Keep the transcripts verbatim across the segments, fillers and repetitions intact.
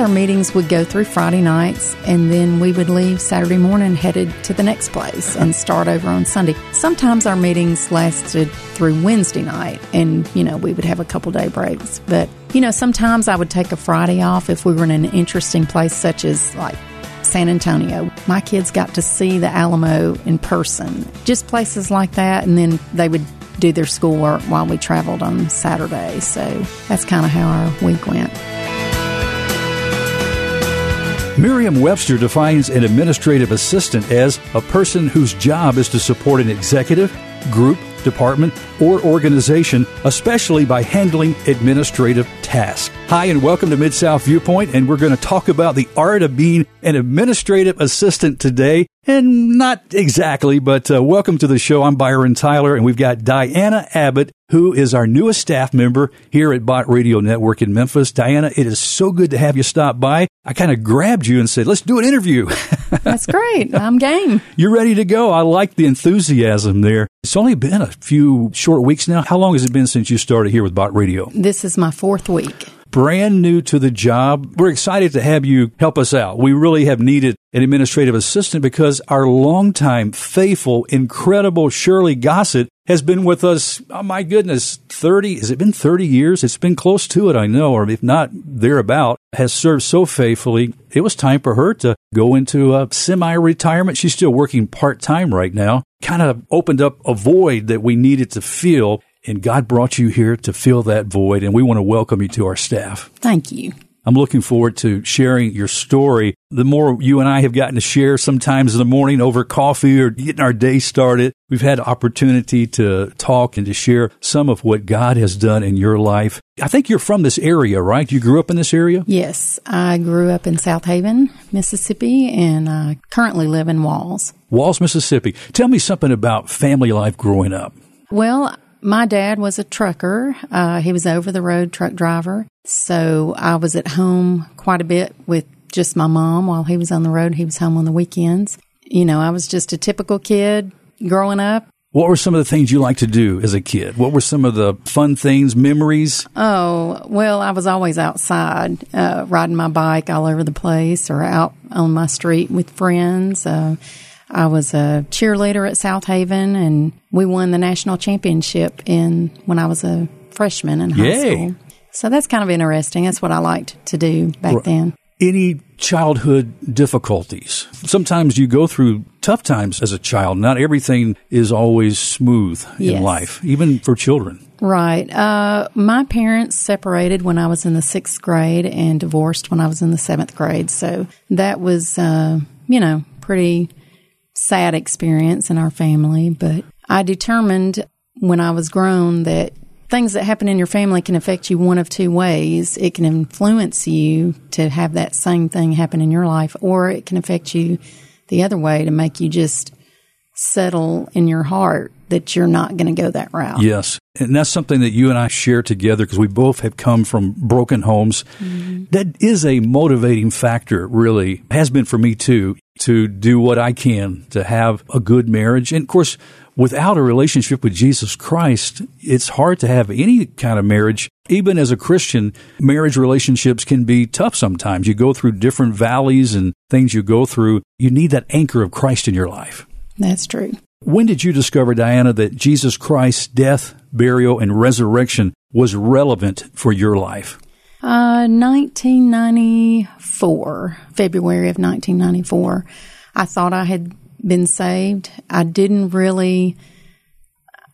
our meetings would go through Friday nights, and then we would leave Saturday morning headed to the next place and start over on Sunday. Sometimes our meetings lasted through Wednesday night, and, you know, we would have a couple day breaks. But, you know, sometimes I would take a Friday off if we were in an interesting place, such as, like, San Antonio. My kids got to see the Alamo in person, just places like that, and then they would do their schoolwork while we traveled on Saturday. So that's kind of how our week went. Merriam-Webster defines an administrative assistant as a person whose job is to support an executive, group, department, or organization, especially by handling administrative tasks. Hi, and welcome to Mid-South Viewpoint, and we're going to talk about the art of being an administrative assistant today. And not exactly, but uh, welcome to the show. I'm Byron Tyler, and we've got Diana Abbott, who is our newest staff member here at BOTT Radio Network in Memphis. Diana, it is so good to have you stop by. I kind of grabbed you and said, let's do an interview. That's great. I'm game. You're ready to go. I like the enthusiasm there. It's only been a few short weeks now. How long has it been since you started here with BOTT Radio? This is my fourth week. Brand new to the job. We're excited to have you help us out. We really have needed an administrative assistant because our longtime, faithful, incredible Shirley Gossett has been with us, oh my goodness, thirty, has it been thirty years? It's been close to it, I know, or if not thereabout, has served so faithfully. It was time for her to go into a semi-retirement. She's still working part-time right now. Kind of opened up a void that we needed to fill. And God brought you here to fill that void, and we want to welcome you to our staff. Thank you. I'm looking forward to sharing your story. The more you and I have gotten to share sometimes in the morning over coffee or getting our day started, we've had opportunity to talk and to share some of what God has done in your life. I think you're from this area, right? You grew up in this area? Yes. I grew up in Southaven, Mississippi, and I currently live in Walls. Walls, Mississippi. Tell me something about family life growing up. Well, my dad was a trucker. Uh, he was an over-the-road truck driver. So I was at home quite a bit with just my mom while he was on the road. He was home on the weekends. You know, I was just a typical kid growing up. What were some of the things you liked to do as a kid? What were some of the fun things, memories? Oh, well, I was always outside, uh, riding my bike all over the place or out on my street with friends. Uh I was a cheerleader at Southaven, and we won the national championship in when I was a freshman in high Yay. school. So that's kind of interesting. That's what I liked to do back right. then. Any childhood difficulties? Sometimes you go through tough times as a child. Not everything is always smooth yes. in life, even for children. Right. Uh, my parents separated when I was in the sixth grade and divorced when I was in the seventh grade. So that was, uh, you know, pretty sad experience in our family, but I determined when I was grown that things that happen in your family can affect you one of two ways. It can influence you to have that same thing happen in your life, or it can affect you the other way to make you just settle in your heart that you're not going to go that route. Yes. And that's something that you and I share together because we both have come from broken homes. Mm-hmm. That is a motivating factor, really. Has been for me, too, to do what I can to have a good marriage. And, of course, without a relationship with Jesus Christ, it's hard to have any kind of marriage. Even as a Christian, marriage relationships can be tough sometimes. You go through different valleys and things you go through. You need that anchor of Christ in your life. That's true. When did you discover, Diana, that Jesus Christ's death, burial, and resurrection was relevant for your life? Uh, nineteen ninety-four, February of nineteen ninety-four. I thought I had been saved. I didn't really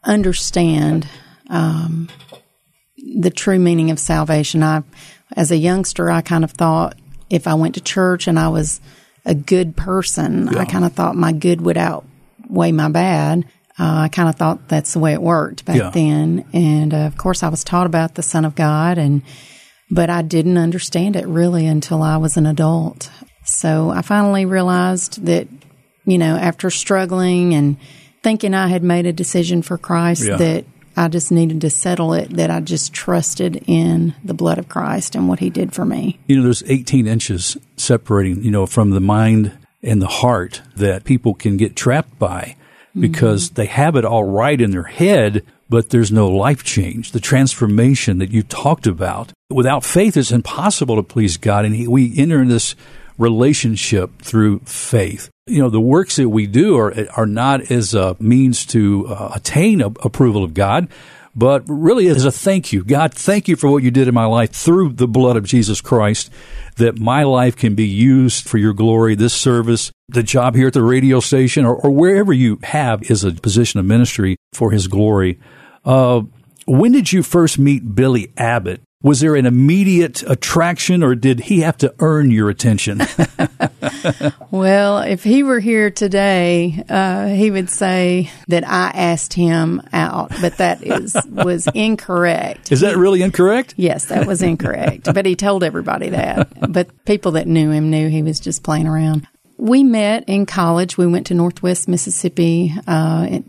understand um, the true meaning of salvation. I, as a youngster, I kind of thought if I went to church and I was a good person, yeah. I kind of thought my good would out. way my bad. Uh, I kind of thought that's the way it worked back yeah. then. And, uh, of course, I was taught about the Son of God, and but I didn't understand it really until I was an adult. So I finally realized that, you know, after struggling and thinking I had made a decision for Christ, yeah. that I just needed to settle it, that I just trusted in the blood of Christ and what he did for me. You know, there's eighteen inches separating, you know, from the mind and the heart that people can get trapped by because mm-hmm. they have it all right in their head, but there's no life change, the transformation that you talked about. Without faith, it's impossible to please God, and we enter in this relationship through faith. You know, the works that we do are are not as a means to uh, attain a, approval of God, but really as a thank you. God, thank you for what you did in my life through the blood of Jesus Christ, that my life can be used for your glory, this service, the job here at the radio station, or, or wherever you have is a position of ministry for his glory. Uh, when did you first meet Billy Abbott? Was there an immediate attraction, or did he have to earn your attention? Well, if he were here today, uh, he would say that I asked him out, but that is was incorrect. Is that really incorrect? Yes, that was incorrect, but he told everybody that. But people that knew him knew he was just playing around. We met in college. We went to Northwest Mississippi uh, at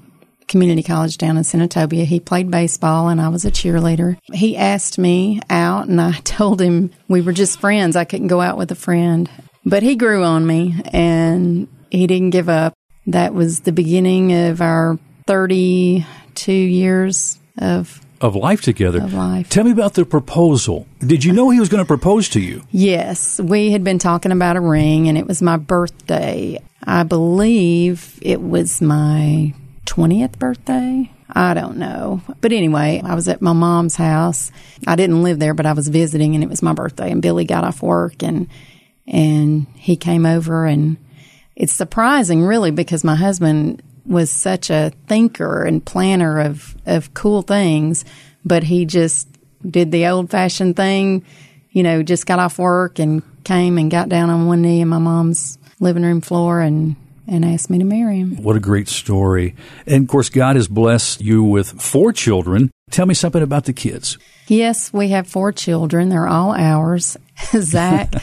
community college down in Senatobia. He played baseball, and I was a cheerleader. He asked me out, and I told him we were just friends. I couldn't go out with a friend. But he grew on me, and he didn't give up. That was the beginning of our thirty-two years of Of life together. Of life. Tell me about the proposal. Did you know he was going to propose to you? Yes. We had been talking about a ring, and it was my birthday. I believe it was my twentieth birthday. I don't know. But anyway, I was at my mom's house. I didn't live there, but I was visiting, and it was my birthday. And Billy got off work, and and he came over. And it's surprising, really, because my husband was such a thinker and planner of, of cool things, but he just did the old-fashioned thing, you know, just got off work and came and got down on one knee in my mom's living room floor and and asked me to marry him. What a great story. And, of course, God has blessed you with four children. Tell me something about the kids. Yes, we have four children. They're all ours. Zach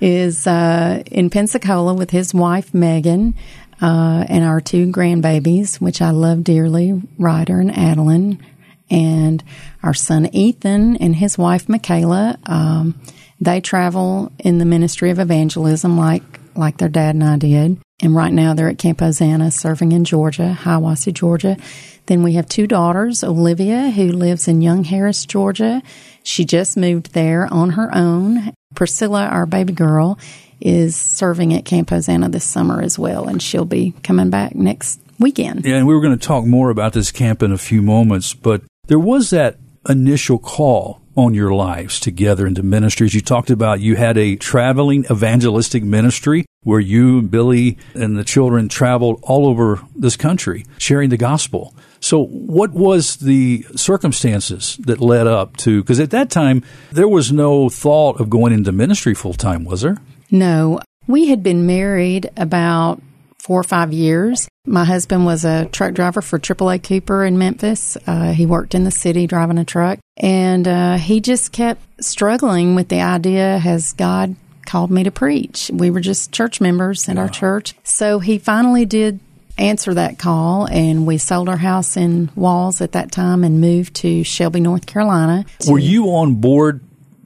is uh, in Pensacola with his wife, Megan, uh, and our two grandbabies, which I love dearly, Ryder and Adeline, and our son, Ethan, and his wife, Michaela. Um, they travel in the ministry of evangelism like, like their dad and I did. And right now they're at Camp Ozana serving in Georgia, Hiawassee, Georgia. Then we have two daughters, Olivia, who lives in Young Harris, Georgia. She just moved there on her own. Priscilla, our baby girl, is serving at Camp Ozana this summer as well, and she'll be coming back next weekend. Yeah, and we were going to talk more about this camp in a few moments, but there was that initial call on your lives together into ministries. You talked about you had a traveling evangelistic ministry where you, Billy, and the children traveled all over this country sharing the gospel. So what was the circumstances that led up to, because at that time, there was no thought of going into ministry full-time, was there? No. We had been married about four or five years. My husband was a truck driver for triple A Cooper in Memphis. Uh, he worked in the city driving a truck. And uh, he just kept struggling with the idea, has God called me to preach? We were just church members at wow. our church. So he finally did answer that call, and we sold our house in Walls at that time and moved to Shelby, North Carolina. Were you on board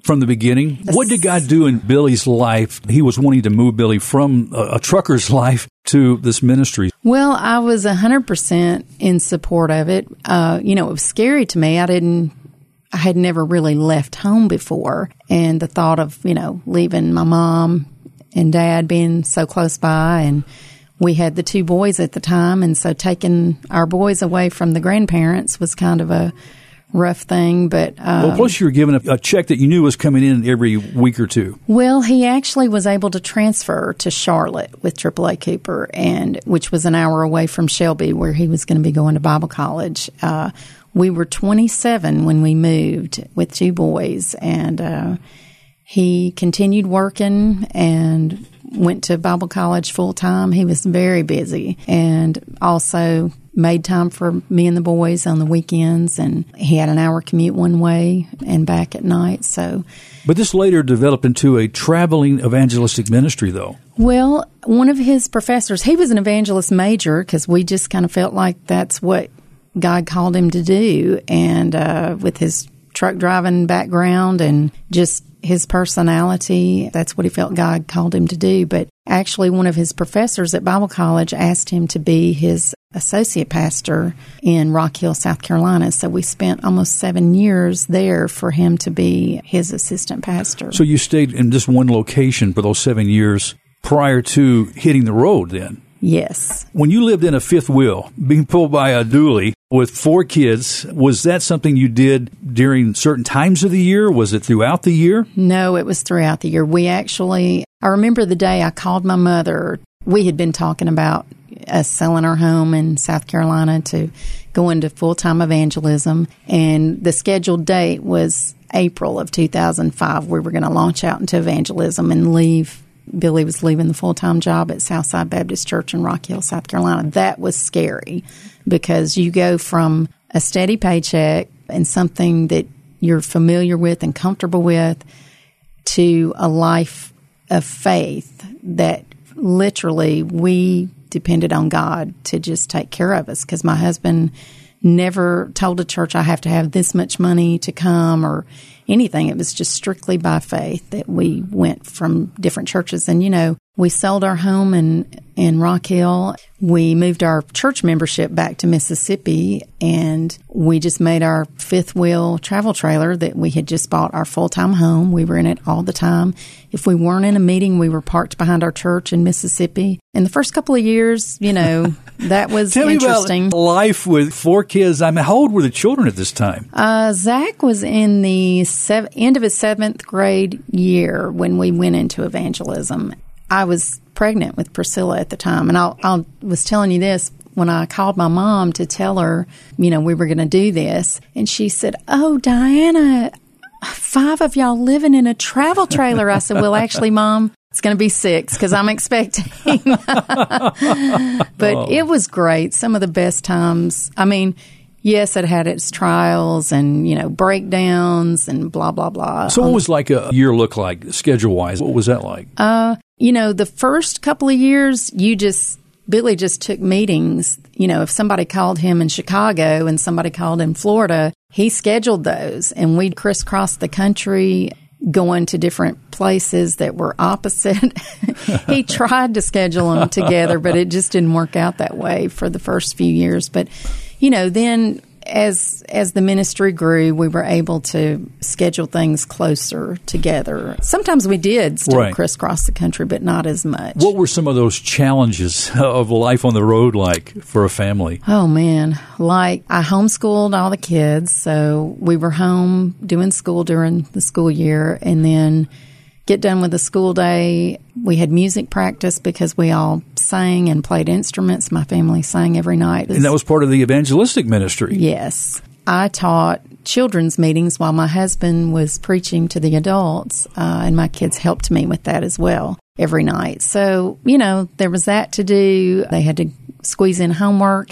from the beginning? What did God do in Billy's life? He was wanting to move Billy from a, a trucker's life to this ministry. Well, I was one hundred percent in support of it. Uh, you know, it was scary to me. I didn't, I had never really left home before. And the thought of, you know, leaving my mom and dad being so close by, and we had the two boys at the time. And so taking our boys away from the grandparents was kind of a rough thing, but um, well, plus you were given a, a check that you knew was coming in every week or two. Well, he actually was able to transfer to Charlotte with triple A Cooper, and which was an hour away from Shelby, where he was going to be going to Bible college. Uh, we were twenty-seven when we moved with two boys, and uh, he continued working and went to Bible college full time. He was very busy, and also made time for me and the boys on the weekends, and he had an hour commute one way and back at night. So, but this later developed into a traveling evangelistic ministry, though. Well, one of his professors, he was an evangelist major, because we just kind of felt like that's what God called him to do, and uh, with his truck driving background and just his personality, that's what he felt God called him to do. But actually, one of his professors at Bible college asked him to be his associate pastor in Rock Hill, South Carolina. So we spent almost seven years there for him to be his assistant pastor. So you stayed in just one location for those seven years prior to hitting the road then? Yes. When you lived in a fifth wheel, being pulled by a dually with four kids, was that something you did during certain times of the year? Was it throughout the year? No, it was throughout the year. We actually, I remember the day I called my mother. We had been talking about us selling our home in South Carolina to go into full-time evangelism, and the scheduled date was April of two thousand five. We were going to launch out into evangelism and leave. Billy was leaving the full-time job at Southside Baptist Church in Rock Hill, South Carolina. That was scary because you go from a steady paycheck and something that you're familiar with and comfortable with to a life of faith that literally we depended on God to just take care of us, because my husband never told a church I have to have this much money to come or anything. It was just strictly by faith that we went from different churches. And, you know, we sold our home in, in Rock Hill. We moved our church membership back to Mississippi, and we just made our fifth wheel travel trailer that we had just bought our full-time home. We were in it all the time. If we weren't in a meeting, we were parked behind our church in Mississippi. In the first couple of years, you know, that was Tell interesting. Tell me about life with four kids. I mean, how old were the children at this time? Uh, Zach was in the Seven, end of his seventh grade year when we went into evangelism. I was pregnant with Priscilla at the time, and I, I was telling you this when I called my mom to tell her, you know, we were going to do this, and she said, "Oh, Diana, five of y'all living in a travel trailer." I said, "Well, actually, Mom, it's going to be six because I'm expecting." But oh. It was great. Some of the best times. I mean, yes, it had its trials and, you know, breakdowns and blah, blah, blah. So what was like a year look like, schedule-wise? What was that like? Uh, you know, the first couple of years, you just, Billy just took meetings. You know, if somebody called him in Chicago and somebody called in Florida, he scheduled those. And we'd crisscross the country going to different places that were opposite. He tried to schedule them together, but it just didn't work out that way for the first few years. But you know, then as as the ministry grew, we were able to schedule things closer together. Sometimes we did still right. crisscross the country, but not as much. What were some of those challenges of life on the road like for a family? Oh, man. Like, I homeschooled all the kids, so we were home doing school during the school year, and then get done with the school day. We had music practice because we all sang and played instruments. My family sang every night. And that was part of the evangelistic ministry. Yes. I taught children's meetings while my husband was preaching to the adults, uh, and my kids helped me with that as well every night. So, you know, there was that to do. They had to squeeze in homework.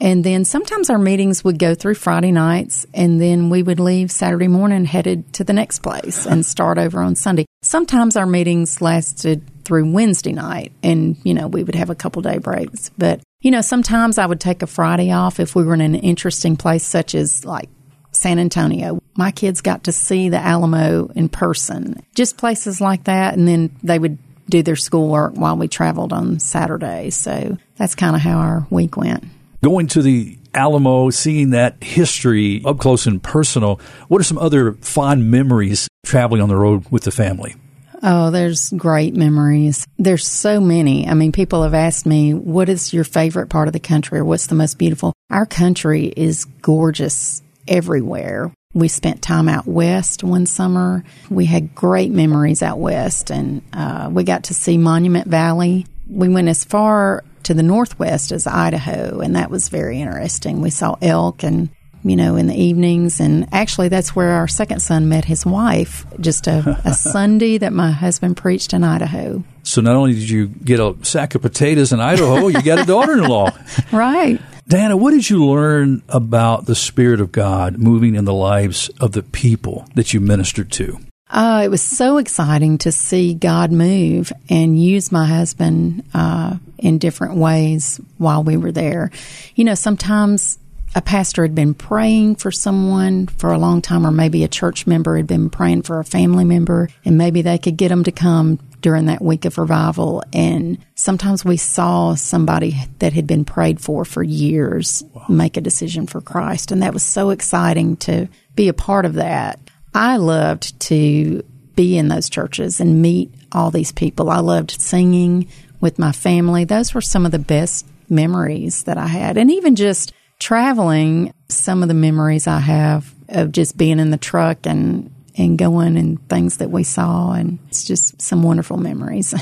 And then sometimes our meetings would go through Friday nights, and then we would leave Saturday morning headed to the next place and start over on Sunday. Sometimes our meetings lasted through Wednesday night, and, you know, we would have a couple day breaks. But, you know, sometimes I would take a Friday off if we were in an interesting place, such as, like, San Antonio. My kids got to see the Alamo in person, just places like that, and then they would do their schoolwork while we traveled on Saturday. So that's kind of how our week went. Going to the Alamo, seeing that history up close and personal, what are some other fond memories traveling on the road with the family? Oh, there's great memories. There's so many. I mean, people have asked me, what is your favorite part of the country or what's the most beautiful? Our country is gorgeous everywhere. We spent time out west one summer. We had great memories out west, and uh, we got to see Monument Valley. We went as far to the northwest as Idaho, and that was very interesting. We saw elk and, you know, in the evenings, and actually that's where our second son met his wife, just a, a Sunday that my husband preached in Idaho. So not only did you get a sack of potatoes in Idaho, you got a daughter-in-law. Right. Diana, what did you learn about the Spirit of God moving in the lives of the people that you ministered to? Uh, it was so exciting to see God move and use my husband uh, in different ways while we were there. You know, sometimes a pastor had been praying for someone for a long time, or maybe a church member had been praying for a family member, and maybe they could get them to come during that week of revival, and sometimes we saw somebody that had been prayed for for years wow. make a decision for Christ, and that was so exciting to be a part of that. I loved to be in those churches and meet all these people. I loved singing with my family. Those were some of the best memories that I had, and even just traveling, some of the memories I have of just being in the truck and and going and things that we saw, and it's just some wonderful memories.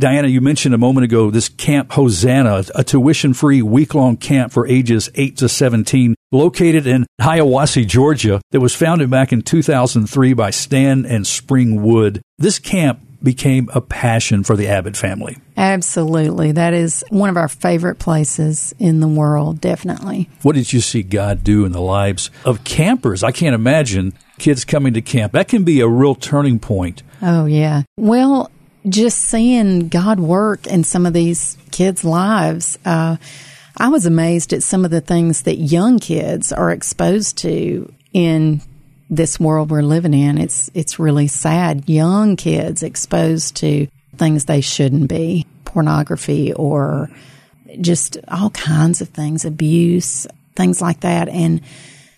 Diana, you mentioned a moment ago this Camp Hosanna, a tuition-free week-long camp for ages eight to seventeen, located in Hiawassee, Georgia, that was founded back in two thousand three by Stan and Spring Wood. This camp became a passion for the Abbott family. Absolutely. That is one of our favorite places in the world, definitely. What did you see God do in the lives of campers? I can't imagine kids coming to camp. That can be a real turning point. Oh, yeah. Well, just seeing God work in some of these kids' lives, uh, I was amazed at some of the things that young kids are exposed to in this world we're living in. It's it's really sad. Young kids exposed to things they shouldn't be, pornography or just all kinds of things, abuse, things like that. And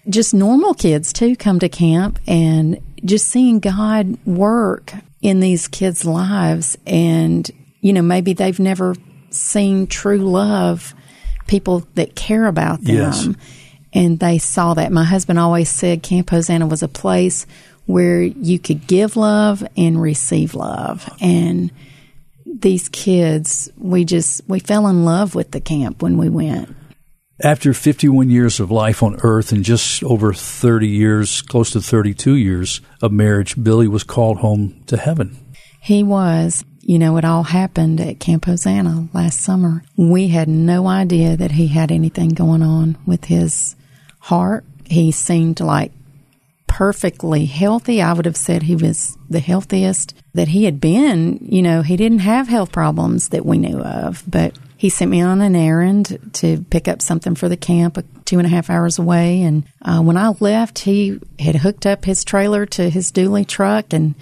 just normal kids, too, come to camp, and just seeing God work in these kids' lives. And, you know, maybe they've never seen true love, people that care about them. Yes. And they saw that. My husband always said Camp Hosanna was a place where you could give love and receive love. And these kids, we just, we fell in love with the camp when we went. After fifty-one years of life on earth and just over thirty years, close to thirty-two years of marriage, Billy was called home to heaven. He was. You know, it all happened at Camp Hosanna last summer. We had no idea that he had anything going on with his heart. He seemed like perfectly healthy. I would have said he was the healthiest that he had been. You know, he didn't have health problems that we knew of, but he sent me on an errand to pick up something for the camp two and a half hours away. And uh, when I left, he had hooked up his trailer to his dually truck, and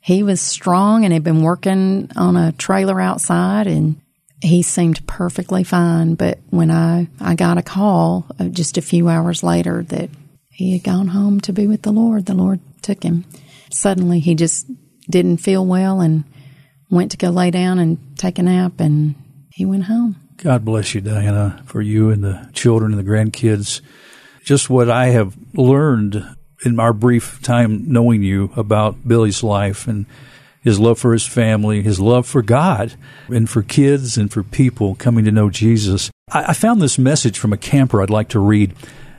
he was strong and had been working on a trailer outside, and he seemed perfectly fine. But when I, I got a call just a few hours later that he had gone home to be with the Lord, the Lord took him. Suddenly he just didn't feel well and went to go lay down and take a nap, and he went home. God bless you, Diana, for you and the children and the grandkids. Just what I have learned in our brief time knowing you about Billy's life and his love for his family, his love for God and for kids and for people coming to know Jesus. I, I found this message from a camper I'd like to read.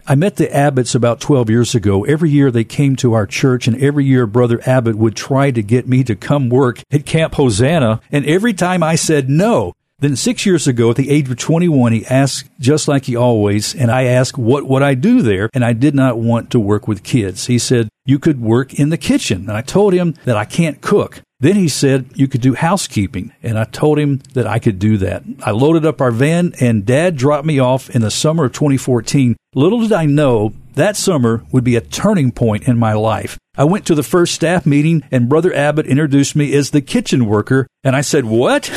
I met the Abbotts about twelve years ago. Every year they came to our church, and every year Brother Abbott would try to get me to come work at Camp Hosanna, and every time I said no. Then six years ago, at the age of twenty-one, he asked, just like he always, and I asked, what would I do there? And I did not want to work with kids. He said, you could work in the kitchen. And I told him that I can't cook. Then he said, you could do housekeeping. And I told him that I could do that. I loaded up our van, and Dad dropped me off in the summer of twenty fourteen. Little did I know that summer would be a turning point in my life. I went to the first staff meeting, and Brother Abbott introduced me as the kitchen worker, and I said, what?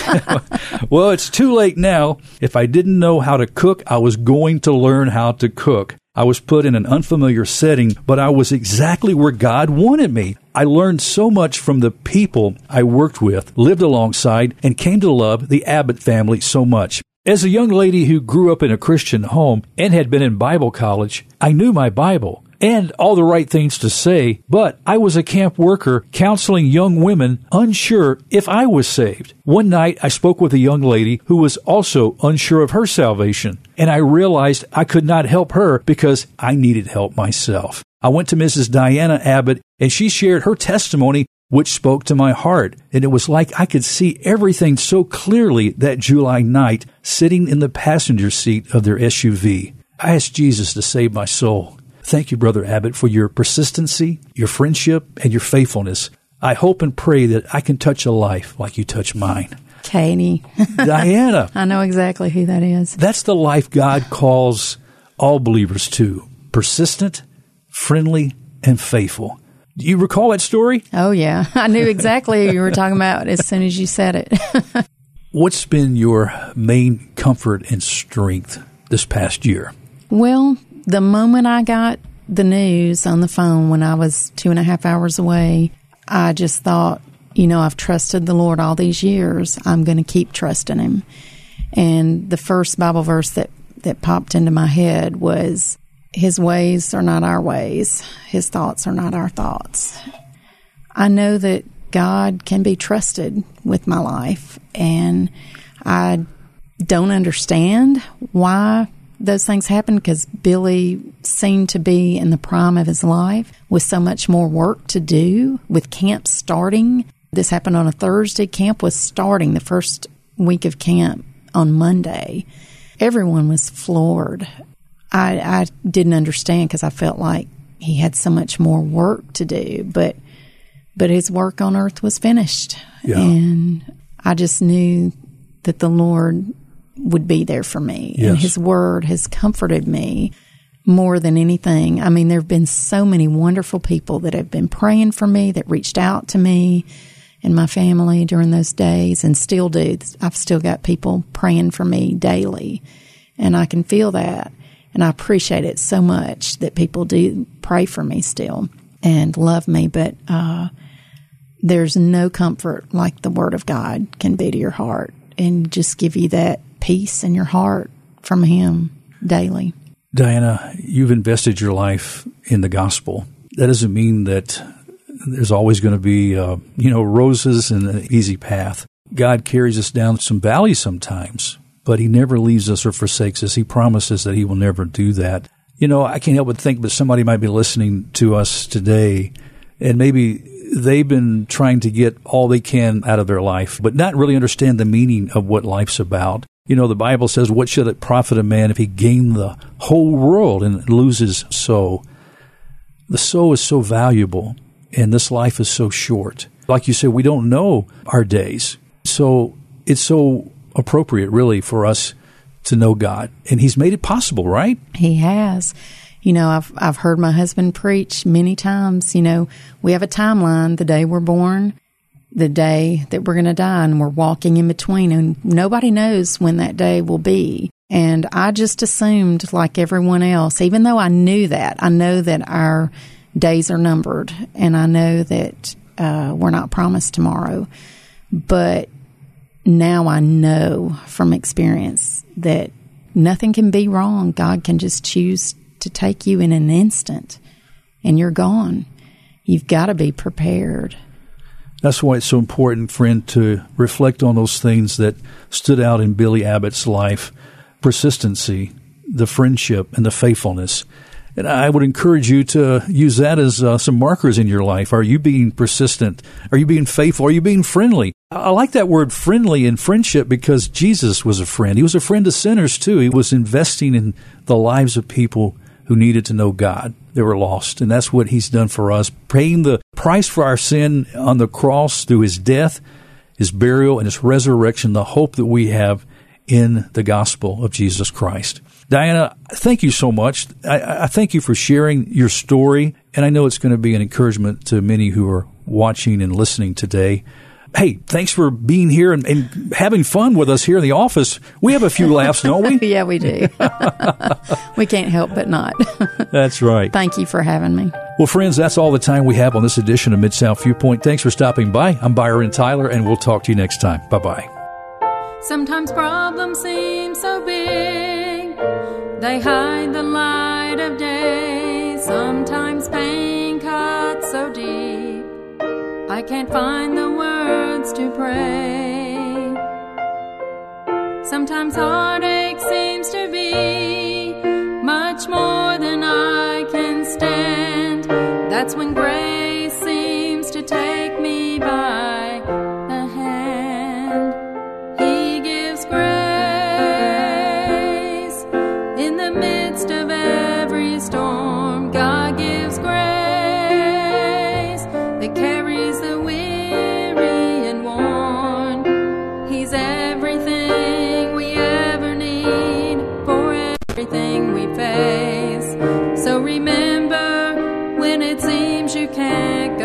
Well, it's too late now. If I didn't know how to cook, I was going to learn how to cook. I was put in an unfamiliar setting, but I was exactly where God wanted me. I learned so much from the people I worked with, lived alongside, and came to love the Abbott family so much. As a young lady who grew up in a Christian home and had been in Bible college, I knew my Bible and all the right things to say, but I was a camp worker counseling young women unsure if I was saved. One night, I spoke with a young lady who was also unsure of her salvation, and I realized I could not help her because I needed help myself. I went to Missus Diana Abbott, and she shared her testimony, which spoke to my heart, and it was like I could see everything so clearly that July night, sitting in the passenger seat of their S U V. I asked Jesus to save my soul. Thank you, Brother Abbott, for your persistency, your friendship, and your faithfulness. I hope and pray that I can touch a life like you touch mine. Katie. Diana. I know exactly who that is. That's the life God calls all believers to. Persistent, friendly, and faithful. Do you recall that story? Oh, yeah. I knew exactly who you were talking about as soon as you said it. What's been your main comfort and strength this past year? Well, the moment I got the news on the phone when I was two and a half hours away, I just thought, you know, I've trusted the Lord all these years. I'm going to keep trusting Him. And the first Bible verse that, that popped into my head was, His ways are not our ways. His thoughts are not our thoughts. I know that God can be trusted with my life, and I don't understand why those things happen because Billy seemed to be in the prime of his life with so much more work to do, with camp starting. This happened on a Thursday. Camp was starting the first week of camp on Monday. Everyone was floored. I, I didn't understand because I felt like he had so much more work to do, but but his work on earth was finished. Yeah. And I just knew that the Lord would be there for me. Yes. And His Word has comforted me more than anything. I mean, there have been so many wonderful people that have been praying for me, that reached out to me and my family during those days and still do. I've still got people praying for me daily, and I can feel that. And I appreciate it so much that people do pray for me still and love me. But uh, there's no comfort like the Word of God can be to your heart and just give you that peace in your heart from Him daily. Diana, you've invested your life in the gospel. That doesn't mean that there's always going to be, uh, you know, roses and an easy path. God carries us down some valleys sometimes, but He never leaves us or forsakes us. He promises that He will never do that. You know, I can't help but think that somebody might be listening to us today, and maybe they've been trying to get all they can out of their life, but not really understand the meaning of what life's about. You know, the Bible says, what should it profit a man if he gain the whole world and loses his soul? The soul is so valuable, and this life is so short. Like you said, we don't know our days. So it's so appropriate, really, for us to know God. And He's made it possible, right? He has. You know, I've I've heard my husband preach many times, you know, we have a timeline, the day we're born, the day that we're going to die, and we're walking in between, and nobody knows when that day will be. And I just assumed, like everyone else, even though I knew that, I know that our days are numbered, and I know that uh, we're not promised tomorrow. But now I know from experience that nothing can be wrong. God can just choose to take you in an instant, and you're gone. You've got to be prepared. That's why it's so important, friend, to reflect on those things that stood out in Billy Abbott's life: persistency, the friendship, and the faithfulness. And I would encourage you to use that as uh, some markers in your life. Are you being persistent? Are you being faithful? Are you being friendly? I like that word friendly and friendship because Jesus was a friend. He was a friend to sinners, too. He was investing in the lives of people who needed to know God. They were lost, and that's what He's done for us, paying the price for our sin on the cross through His death, His burial, and His resurrection, the hope that we have in the gospel of Jesus Christ. Diana, thank you so much. I, I thank you for sharing your story, and I know it's going to be an encouragement to many who are watching and listening today. Hey, thanks for being here and, and having fun with us here in the office. We have a few laughs, don't we? Yeah, we do. We can't help but not. That's right. Thank you for having me. Well, friends, that's all the time we have on this edition of Mid-South Viewpoint. Thanks for stopping by. I'm Byron Tyler, and we'll talk to you next time. Bye-bye. Sometimes problems seem so big, they hide the light of day. Sometimes pain cuts so deep, I can't find the words to pray. Sometimes heartache seems to be much more than I can stand. That's when grace seems to take me by the hand. He gives grace in the midst of every storm. God gives grace that carries the weary and worn. He's everything we ever need for everything we face. So remember when it seems you can't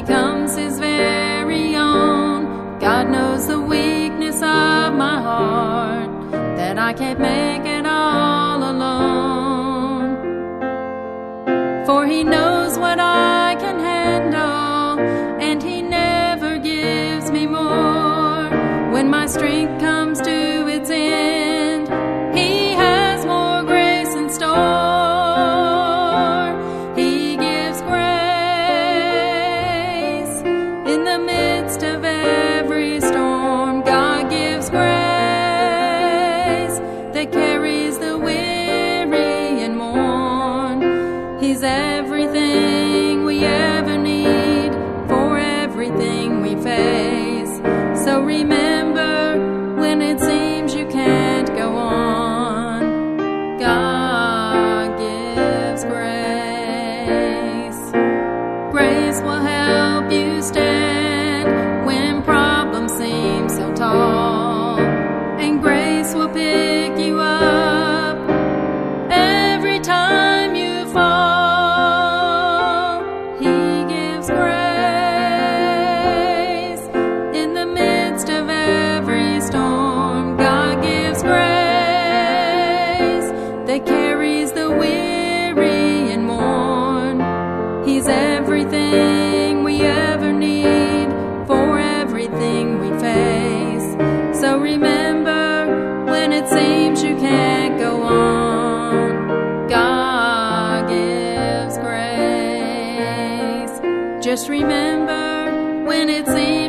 becomes his very own. God knows the weakness of my heart, that I can't make it all alone. For he knows what I can handle, and he never gives me more. When my strength comes to its end, he has more grace in store. Just remember when it's in.